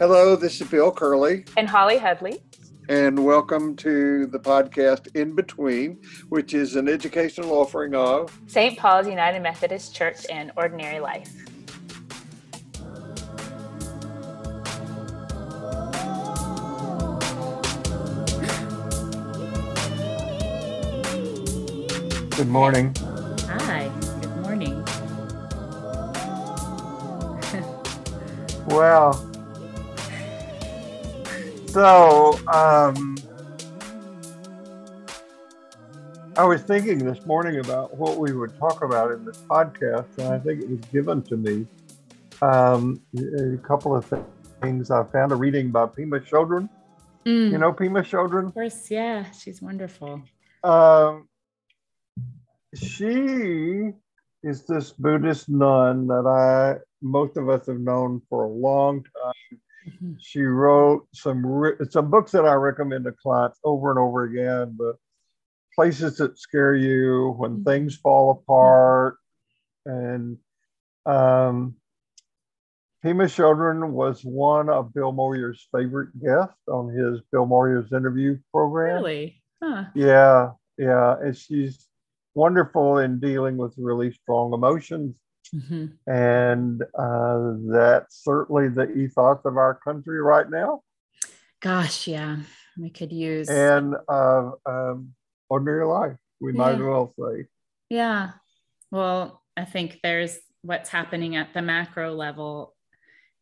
Hello, this is Bill Curley. And Holly Headley. And welcome to the podcast In Between, which is an educational offering of St. Paul's United Methodist Church and Ordinary Life. Good morning. Hi, good morning. Well, So, I was thinking this morning about what we would talk about in this podcast, and I think it was given to me. A couple of things. I found a reading by Pema Chödrön. You know Pema Chödrön? Of course, yeah. She's wonderful. She is this Buddhist nun that most of us have known for a long time. Mm-hmm. She wrote some books that I recommend to clients over and over again, but Places That Scare You, When mm-hmm. Things Fall Apart, and Pema Chödrön was one of Bill Moyer's favorite guests on his Bill Moyer's interview program. Really? Huh. Yeah, and she's wonderful in dealing with really strong emotions. Mm-hmm. And that's certainly the ethos of our country right now. Gosh, yeah, we could use. And ordinary life, we might as well say. Yeah, well, I think there's what's happening at the macro level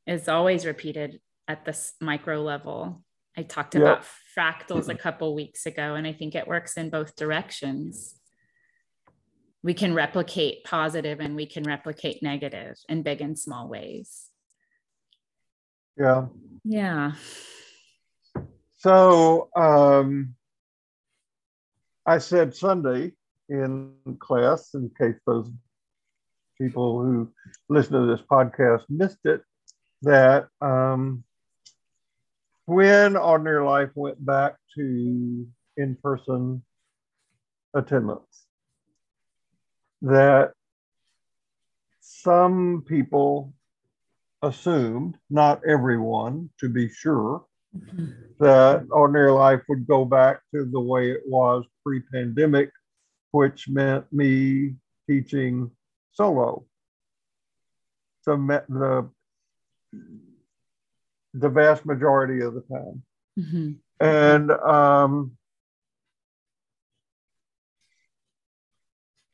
is always repeated at this micro level. I talked about fractals a couple weeks ago, and I think it works in both directions. We can replicate positive and we can replicate negative in big and small ways. Yeah. Yeah. So I said Sunday in class, in case those people who listen to this podcast missed it, that when ordinary life went back to in-person attendance, that some people assumed, not everyone to be sure, mm-hmm. that ordinary life would go back to the way it was pre-pandemic, which meant me teaching solo. So the vast majority of the time. Mm-hmm. And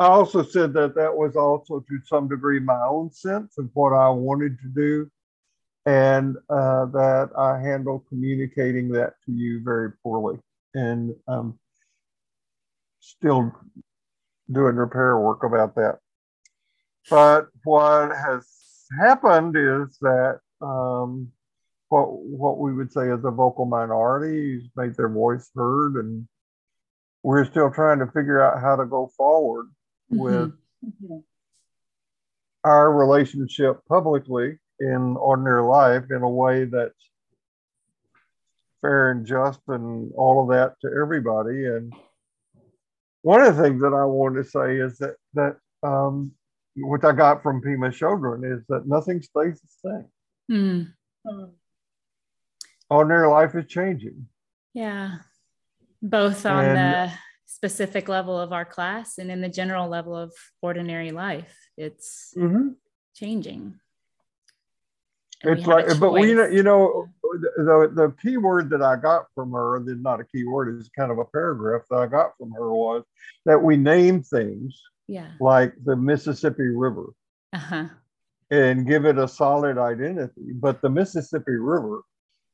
I also said that was also to some degree my own sense of what I wanted to do, and that I handle communicating that to you very poorly, and still doing repair work about that. But what has happened is that what we would say is a vocal minority has made their voice heard, and we're still trying to figure out how to go forward with mm-hmm. our relationship publicly in ordinary life in a way that's fair and just and all of that to everybody. And one of the things that I want to say is that which I got from Pema Chödrön is that nothing stays the same. Mm. Ordinary life is changing. Yeah. Both on the specific level of our class and in the general level of ordinary life, it's mm-hmm. changing. And it's like, but we, the key word that I got from her, not a key word, it's kind of a paragraph that I got from her, was that we name things like the Mississippi River and give it a solid identity, but the Mississippi River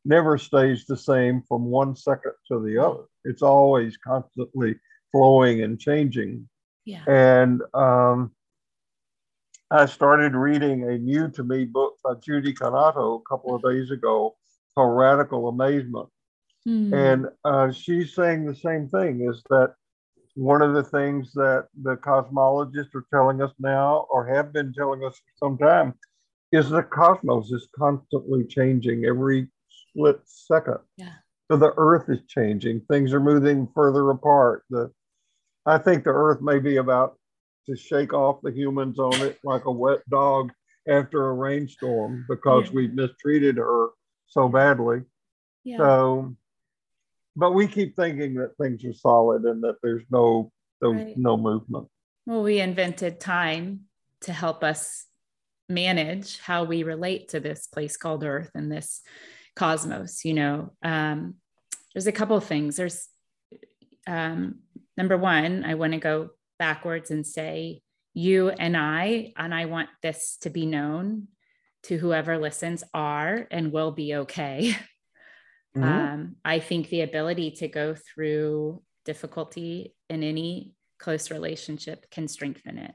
never stays the same from one second to the other. It's always constantly flowing and changing. Yeah. And I started reading a new to me book by Judy Canato a couple of days ago called Radical Amazement. Mm-hmm. And she's saying the same thing, is that one of the things that the cosmologists are telling us now, or have been telling us for some time, is the cosmos is constantly changing every split second. Yeah. So the Earth is changing. Things are moving further apart. I think the Earth may be about to shake off the humans on it like a wet dog after a rainstorm because we've mistreated her so badly. Yeah. So, but we keep thinking that things are solid and that there's no movement. Well, we invented time to help us manage how we relate to this place called Earth and this cosmos. You know, there's a couple of things. There's number one, I want to go backwards and say you and I want this to be known to whoever listens, are and will be okay. Mm-hmm. I think the ability to go through difficulty in any close relationship can strengthen it.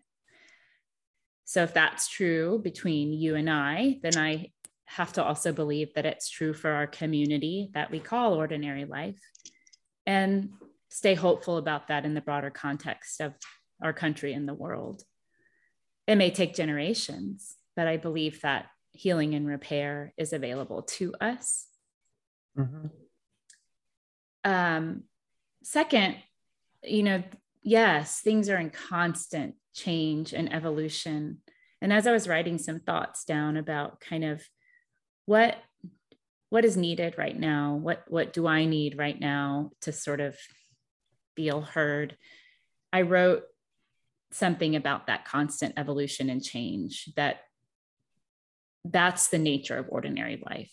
So if that's true between you and I, then I have to also believe that it's true for our community that we call ordinary life, and stay hopeful about that in the broader context of our country and the world. It may take generations, but I believe that healing and repair is available to us. Mm-hmm. Second, you know, yes, things are in constant change and evolution. And as I was writing some thoughts down about kind of what is needed right now, what do I need right now to sort of feel heard, I wrote something about that constant evolution and change, that's the nature of ordinary life,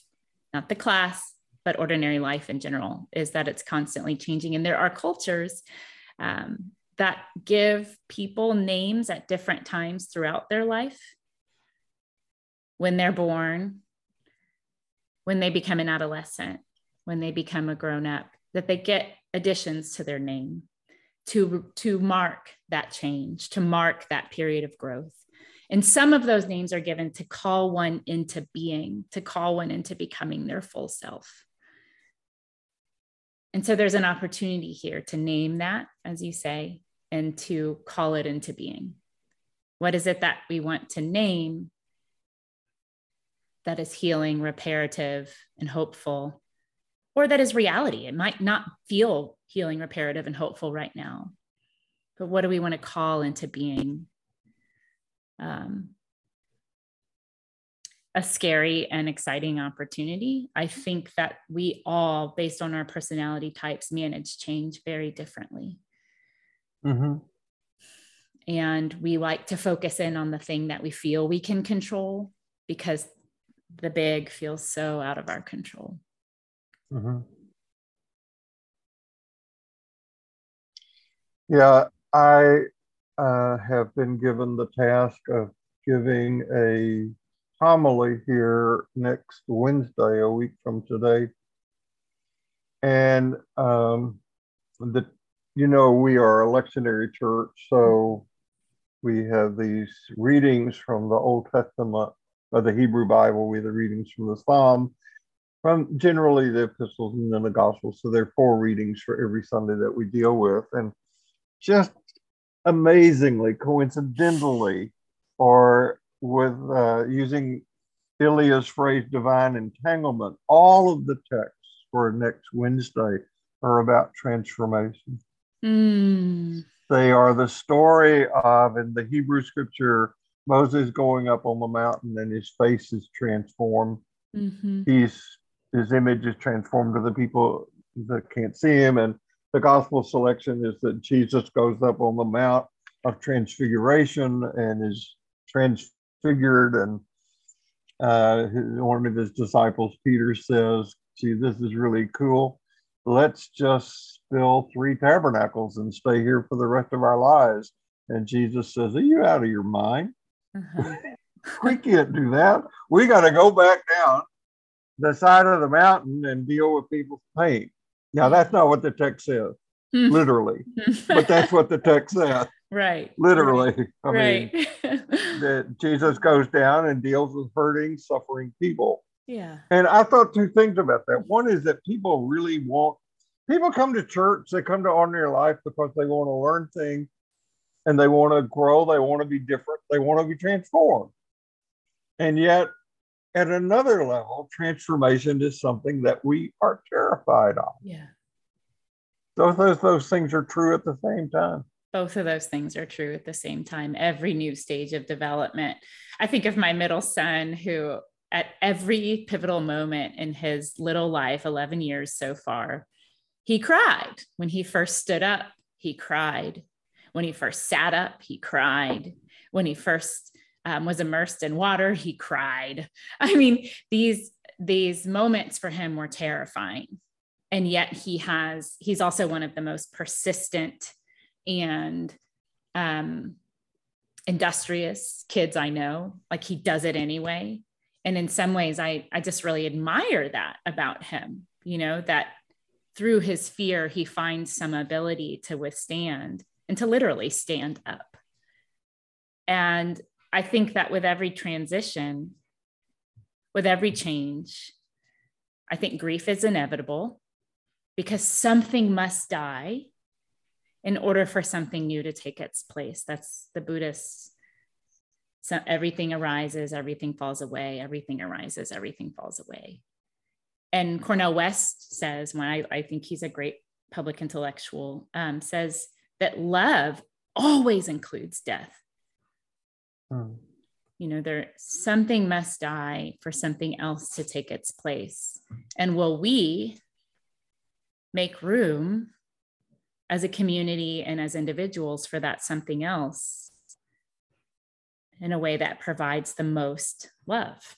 not the class, but ordinary life in general, is that it's constantly changing. And there are cultures that give people names at different times throughout their life, when they're born, when they become an adolescent, when they become a grown-up, that they get additions to their name to mark that change, to mark that period of growth. And some of those names are given to call one into being, to call one into becoming their full self. And so there's an opportunity here to name that, as you say, and to call it into being. What is it that we want to name that is healing, reparative, and hopeful, or that is reality? It might not feel healing, reparative, and hopeful right now, but what do we want to call into being? A scary and exciting opportunity. I think that we all, based on our personality types, manage change very differently. Mm-hmm. And we like to focus in on the thing that we feel we can control because the big feels so out of our control. Mm-hmm. Yeah, I have been given the task of giving a homily here next Wednesday, a week from today. And you know, we are a lectionary church, so we have these readings from the Old Testament, or the Hebrew Bible, we have the readings from the Psalm, from generally the epistles and then the Gospels. So there are four readings for every Sunday that we deal with. And just amazingly, coincidentally, or with using Ilya's phrase, divine entanglement, all of the texts for next Wednesday are about transformation. Mm. They are the story of, in the Hebrew scripture, Moses going up on the mountain and his face is transformed. Mm-hmm. His image is transformed to the people that can't see him. And the gospel selection is that Jesus goes up on the Mount of Transfiguration and is transfigured. And one of his disciples, Peter, says, "Gee, this is really cool. Let's just fill three tabernacles and stay here for the rest of our lives." And Jesus says, "Are you out of your mind? Uh-huh. We can't do that. We got to go back down the side of the mountain and deal with people's pain." Now, that's not what the text says, literally, but that's what the text says. Right. Literally. I mean, that Jesus goes down and deals with hurting, suffering people. Yeah. And I thought two things about that. One is that people come to church, they come to ordinary life because they want to learn things and they want to grow, they want to be different, they want to be transformed. And yet, at another level, transformation is something that we are terrified of. Yeah. Those things are true at the same time. Both of those things are true at the same time. Every new stage of development. I think of my middle son, who at every pivotal moment in his little life, 11 years so far. He cried. When he first stood up, he cried. When he first sat up, he cried. When he first was immersed in water, he cried. I mean, these moments for him were terrifying. And yet he's also one of the most persistent and industrious kids I know. Like, he does it anyway. And in some ways, I just really admire that about him, you know, that through his fear, he finds some ability to withstand and to literally stand up. And I think that with every transition, with every change, I think grief is inevitable, because something must die in order for something new to take its place. That's the Buddhist. So everything arises, everything falls away, everything arises, everything falls away. And Cornel West says, when I think he's a great public intellectual, says that love always includes death. Hmm. You know, something must die for something else to take its place. And will we make room as a community and as individuals for that something else in a way that provides the most love?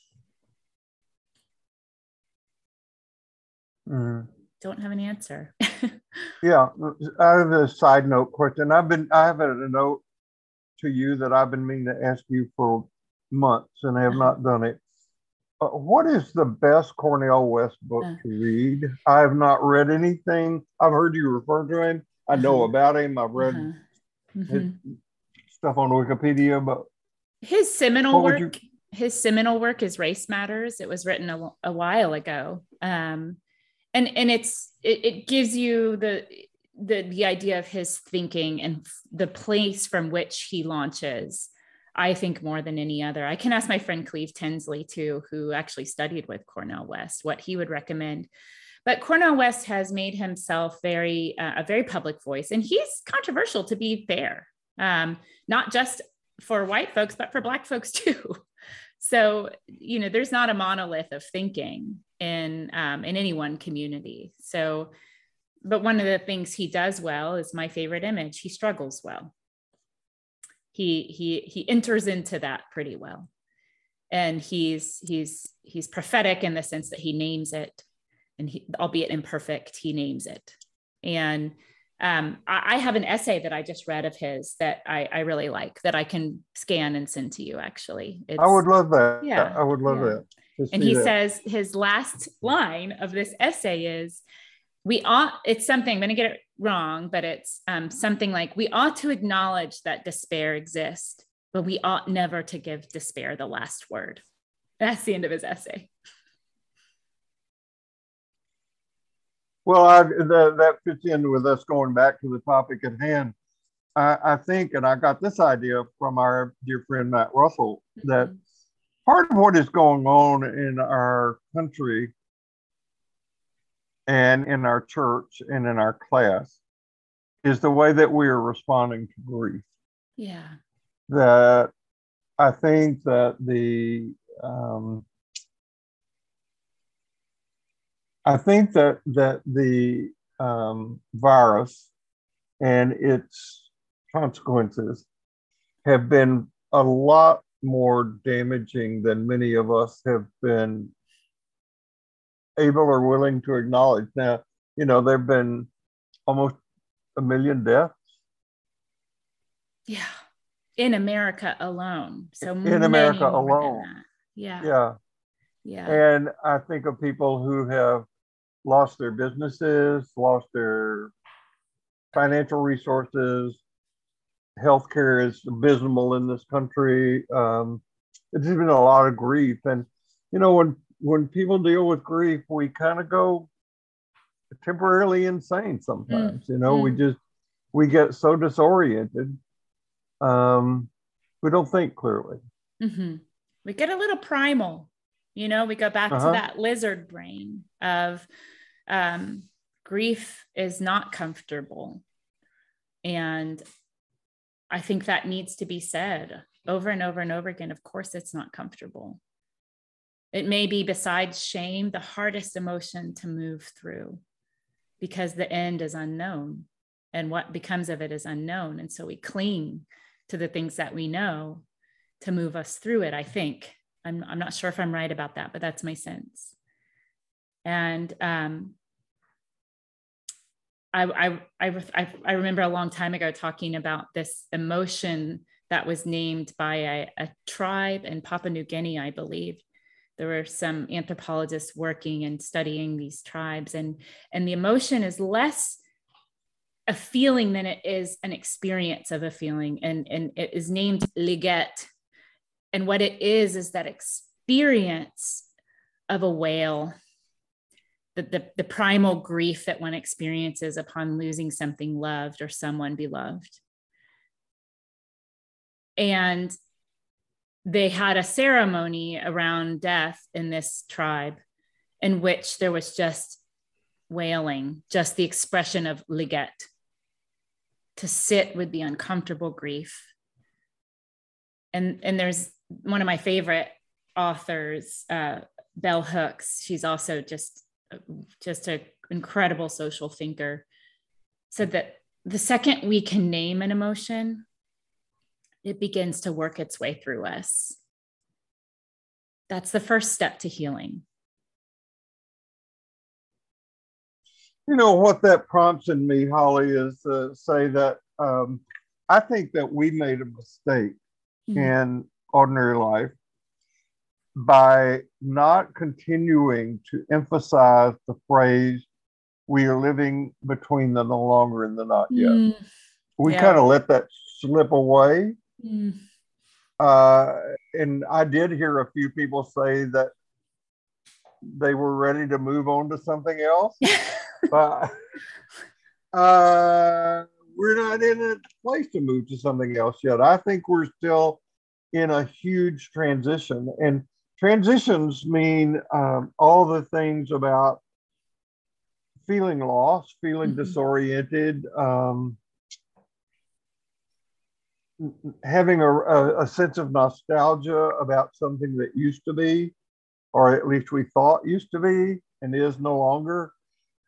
Mm. Don't have an answer. Yeah, I have a side note question. I have a note to you that I've been meaning to ask you for months and have not done it. What is the best Cornel West book to read? I have not read anything. I've heard you refer to him. I know about him. I've read his stuff on Wikipedia, but his seminal work is Race Matters. It was written a while ago. And it gives you the idea of his thinking and the place from which he launches, I think, more than any other. I can ask my friend Cleave Tensley too, who actually studied with Cornel West, what he would recommend. But Cornel West has made himself a very public voice, and he's controversial, to be fair. Not just for white folks, but for Black folks too. So, you know, there's not a monolith of thinking in any one community. So, but one of the things he does well is my favorite image. He struggles well. He enters into that pretty well. And he's prophetic in the sense that he names it, and albeit imperfect, he names it. And I have an essay that I just read of his that I really like, that I can scan and send to you, actually. I would love that. Yeah, I would love that. And he says, his last line of this essay is, it's something, I'm going to get it wrong, but it's something like, we ought to acknowledge that despair exists, but we ought never to give despair the last word. That's the end of his essay. Well, that fits in with us going back to the topic at hand. I think, and I got this idea from our dear friend, Matt Russell, that part of what is going on in our country and in our church and in our class is the way that we are responding to grief. Yeah. That I think that the virus and its consequences have been a lot more damaging than many of us have been able or willing to acknowledge. Now, you know, there've been almost 1 million deaths. Yeah, in America alone. So in America alone. Yeah. Yeah. Yeah. And I think of people who have lost their businesses, lost their financial resources. Healthcare is abysmal in this country. It's been a lot of grief. And, you know, when people deal with grief, we kind of go temporarily insane sometimes. Mm-hmm. You know, we get so disoriented. We don't think clearly. Mm-hmm. We get a little primal. You know, we go back to that lizard brain of grief is not comfortable. And I think that needs to be said over and over and over again. Of course, it's not comfortable. It may be, besides shame, the hardest emotion to move through, because the end is unknown and what becomes of it is unknown. And so we cling to the things that we know to move us through it, I think. I'm not sure if I'm right about that, but that's my sense. And I remember a long time ago talking about this emotion that was named by a tribe in Papua New Guinea, I believe. There were some anthropologists working and studying these tribes, and the emotion is less a feeling than it is an experience of a feeling. And it is named liget. And what it is that experience of a wail, the primal grief that one experiences upon losing something loved or someone beloved. And they had a ceremony around death in this tribe in which there was just wailing, just the expression of liget, to sit with the uncomfortable grief. And there's one of my favorite authors, Bell Hooks. She's also just an incredible social thinker, said that the second we can name an emotion, it begins to work its way through us. That's the first step to healing. You know, what that prompts in me, Holly, is to say that I think that we made a mistake in ordinary life by not continuing to emphasize the phrase, we are living between the no longer and the not yet. We kind of let that slip away. And I did hear a few people say that they were ready to move on to something else. But we're not in a place to move to something else yet. I think we're still in a huge transition. And transitions mean all the things about feeling lost, feeling disoriented, having a sense of nostalgia about something that used to be, or at least we thought used to be and is no longer,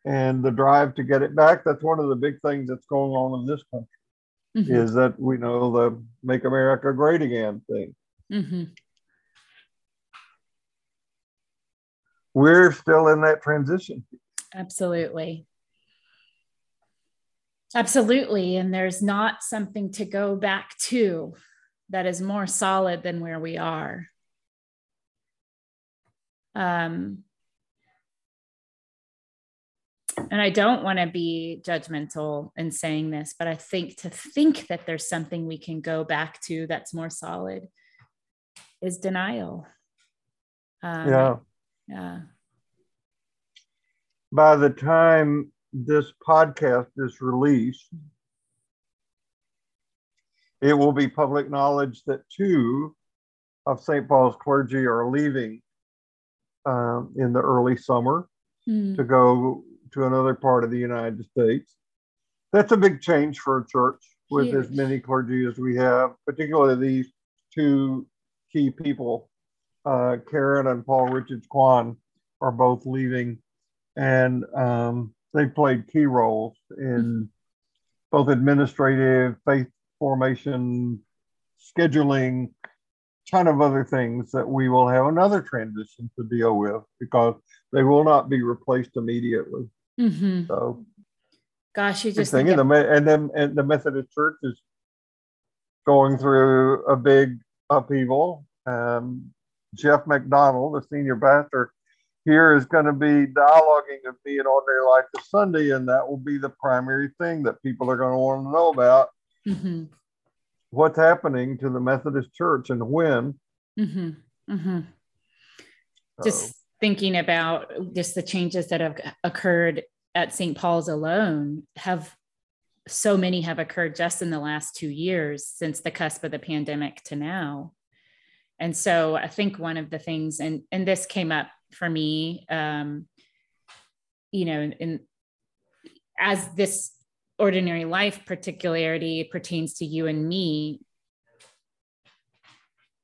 and the drive to get it back. That's one of the big things that's going on in this country, is that we know the Make America Great Again thing. We're still in that transition. Absolutely. And there's not something to go back to that is more solid than where we are. And I don't want to be judgmental in saying this, but I think to think that there's something we can go back to that's more solid is denial. By the time this podcast is released, it will be public knowledge that 2 of St. Paul's clergy are leaving in the early summer to go to another part of the United States. That's a big change for a church with as many clergy as we have, particularly these 2 key people, Karen and Paul Richards Kwan, are both leaving, and they played key roles in both administrative, faith formation, scheduling, ton of other things that we will have another transition to deal with, because they will not be replaced immediately. So, gosh, you just think and the Methodist Church is going through a big upheaval. Jeff McDonald, the senior pastor here, is going to be dialoguing with me in Ordinary Life this Sunday, and that will be the primary thing that people are going to want to know about. What's happening to the Methodist Church and when? Just thinking about just the changes that have occurred at St. Paul's alone, so many have occurred just in the last 2 years since the cusp of the pandemic to now. And so I think one of the things, and this came up for me, you know, as this ordinary life particularity pertains to you and me,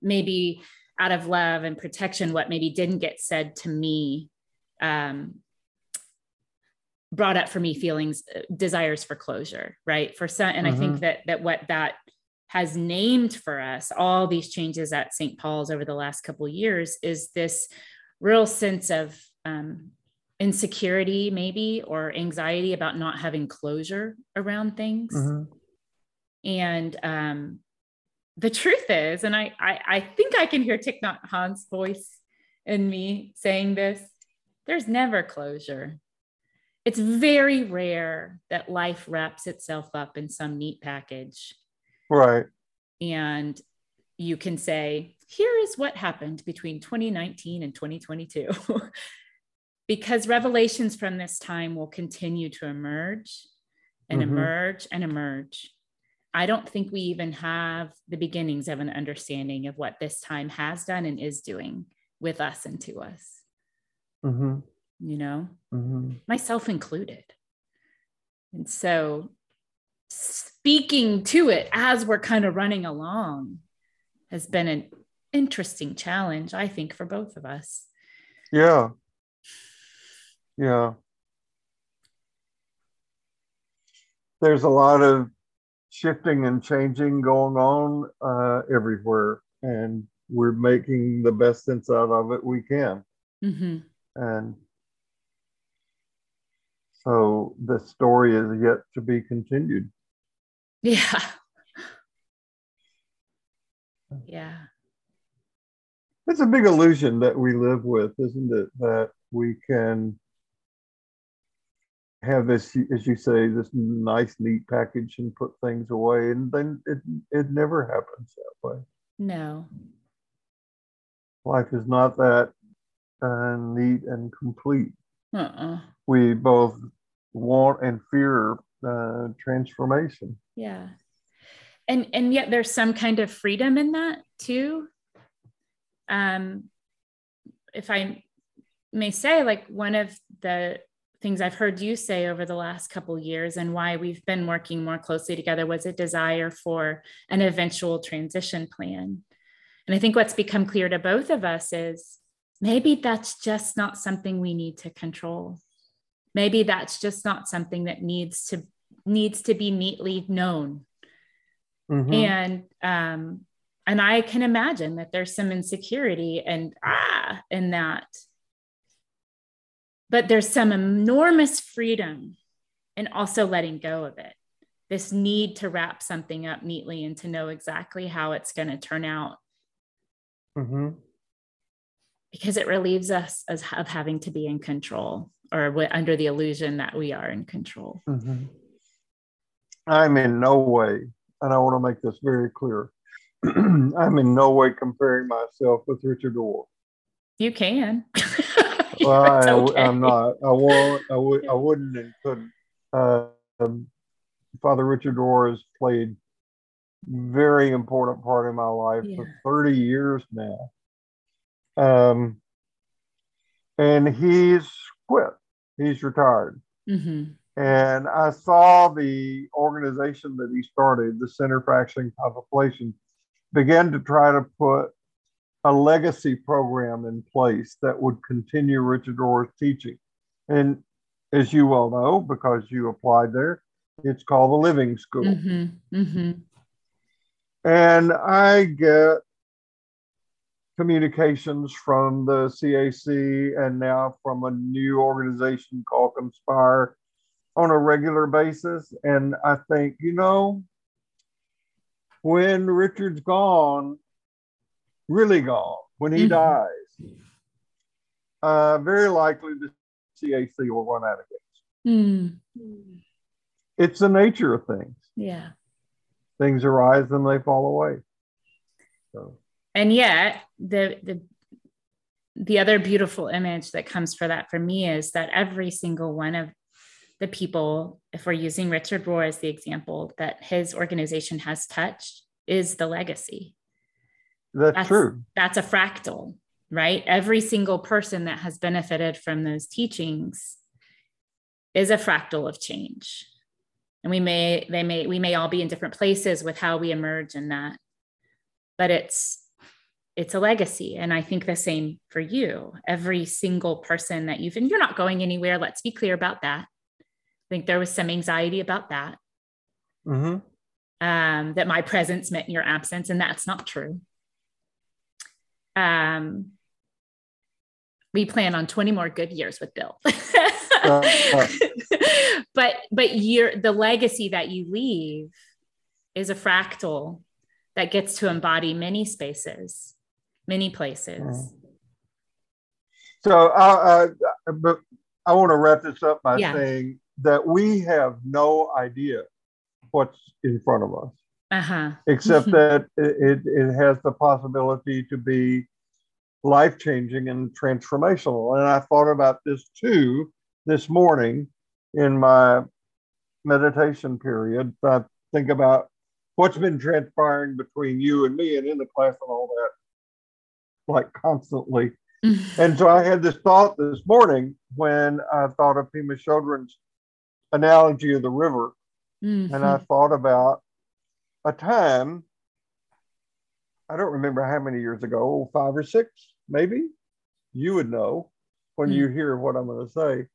maybe out of love and protection, what maybe didn't get said to me, brought up for me feelings, desires for closure, right? For some, and I think that what that has named for us, all these changes at St. Paul's over the last couple of years, is this real sense of insecurity, maybe, or anxiety about not having closure around things. And the truth is, and I think I can hear Thich Nhat Hanh's voice in me saying this, there's never closure. It's very rare that life wraps itself up in some neat package. Right. And you can say, here is what happened between 2019 and 2022. Because revelations from this time will continue to emerge and emerge and emerge. I don't think we even have the beginnings of an understanding of what this time has done and is doing with us and to us, you know, myself included. And so speaking to it as we're kind of running along has been an interesting challenge, I think, for both of us. Yeah. Yeah. There's a lot of shifting and changing going on everywhere, and we're making the best sense out of it we can. And so the story is yet to be continued. Yeah. Yeah. It's a big illusion that we live with, isn't it? That we can have this, as you say, this nice, neat package and put things away. And then it never happens that way. No. Life is not that neat and complete. We both want and fear transformation. Yeah. And yet there's some kind of freedom in that too. If I may say, like, one of the things I've heard you say over the last couple of years and why we've been working more closely together was a desire for an eventual transition plan. And I think what's become clear to both of us is maybe that's just not something we need to control. Maybe that's just not something that needs to be neatly known. And I can imagine that there's some insecurity and in that. But there's some enormous freedom in also letting go of it. This need to wrap something up neatly and to know exactly how it's going to turn out. Because it relieves us of having to be in control, or under the illusion that we are in control. I'm in no way, and I want to make this very clear, I'm in no way comparing myself with Richard Rohr. You can. Well, okay. I'm not. I wouldn't and couldn't. Father Richard Rohr has played a very important part in my life for 30 years now. And he's quit. He's retired. And I saw the organization that he started, the Center for Action and Contemplation, began to try to put a legacy program in place that would continue Richard Rohr's teaching. And as you well know, because you applied there, it's called the Living School. And I get communications from the CAC and now from a new organization called Conspire on a regular basis. And I think, you know, when Richard's gone, really gone, when he dies, very likely the CAC will run out of things. It's the nature of things. Yeah. Things arise and they fall away. So. And yet the other beautiful image that comes for that for me is that every single one of the people, if we're using Richard Rohr as the example, that his organization has touched is the legacy. That's true. That's a fractal, right? Every single person that has benefited from those teachings is a fractal of change. And we may all be in different places with how we emerge in that, but it's it's a legacy. And I think the same for you. Every single person that you've, and you're not going anywhere. Let's be clear about that. I think there was some anxiety about that, that my presence meant your absence. And that's not true. We plan on 20 more good years with Bill. But the legacy that you leave is a fractal that gets to embody many spaces, many places. So I want to wrap this up by saying that we have no idea what's in front of us, except that it has the possibility to be life-changing and transformational. And I thought about this too this morning in my meditation period. I think about what's been transpiring between you and me and in the class and all that, like constantly. And so I had this thought this morning when I thought of Pema Chödrön's analogy of the river. And I thought about a time, I don't remember how many years ago, 5 or 6, maybe. You would know when you hear what I'm going to say,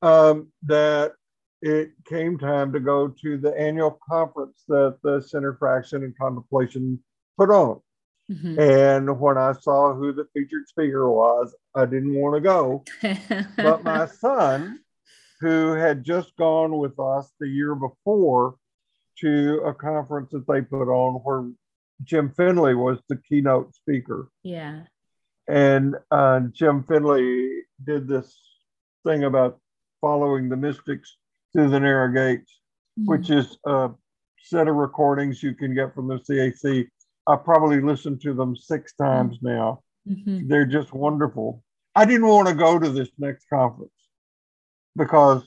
that it came time to go to the annual conference that the Center for Action and Contemplation put on. And when I saw who the featured speaker was, I didn't want to go. But my son, who had just gone with us the year before to a conference that they put on where Jim Finley was the keynote speaker. And Jim Finley did this thing about following the mystics through the narrow gates, which is a set of recordings you can get from the CAC. I probably listened to them 6 times now. They're just wonderful. I didn't want to go to this next conference because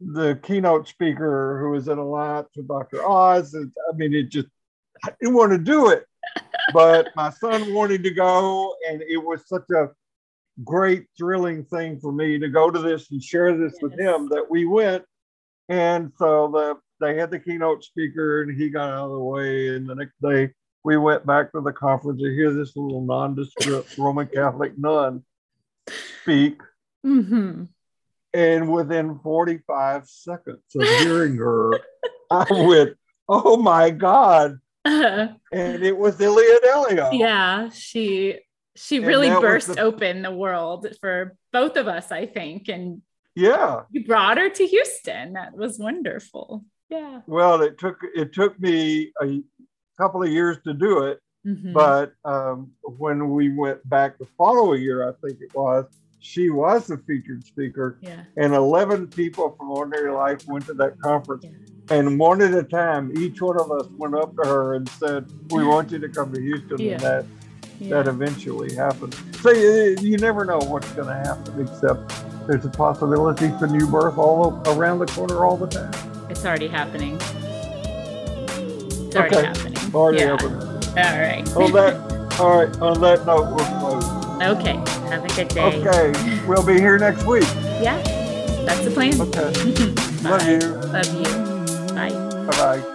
the keynote speaker who was in alliance with Dr. Oz, I mean, I didn't want to do it, but my son wanted to go, and it was such a great, thrilling thing for me to go to this and share this with him that we went. And so they had the keynote speaker, and he got out of the way. And the next day, we went back to the conference to hear this little nondescript Roman Catholic nun speak. And within 45 seconds of hearing her, I went, oh my God. And it was Eliane Elias. Yeah, she really burst open the world for both of us, I think. And you brought her to Houston. That was wonderful. Yeah. Well, it took me a couple of years to do it. But when we went back the following year, I think it was, she was the featured speaker. And 11 people from Ordinary Life went to that conference. And one at a time, each one of us went up to her and said, we want you to come to Houston. And that eventually happened. So you never know what's going to happen, except there's a possibility for new birth all around the corner all the time. It's already happening. It's already happening. Already happening. All right. On that note, we'll close. Okay. Have a good day. Okay. We'll be here next week. Yeah. That's the plan. Okay. Love you. Love you. Bye. Bye-bye.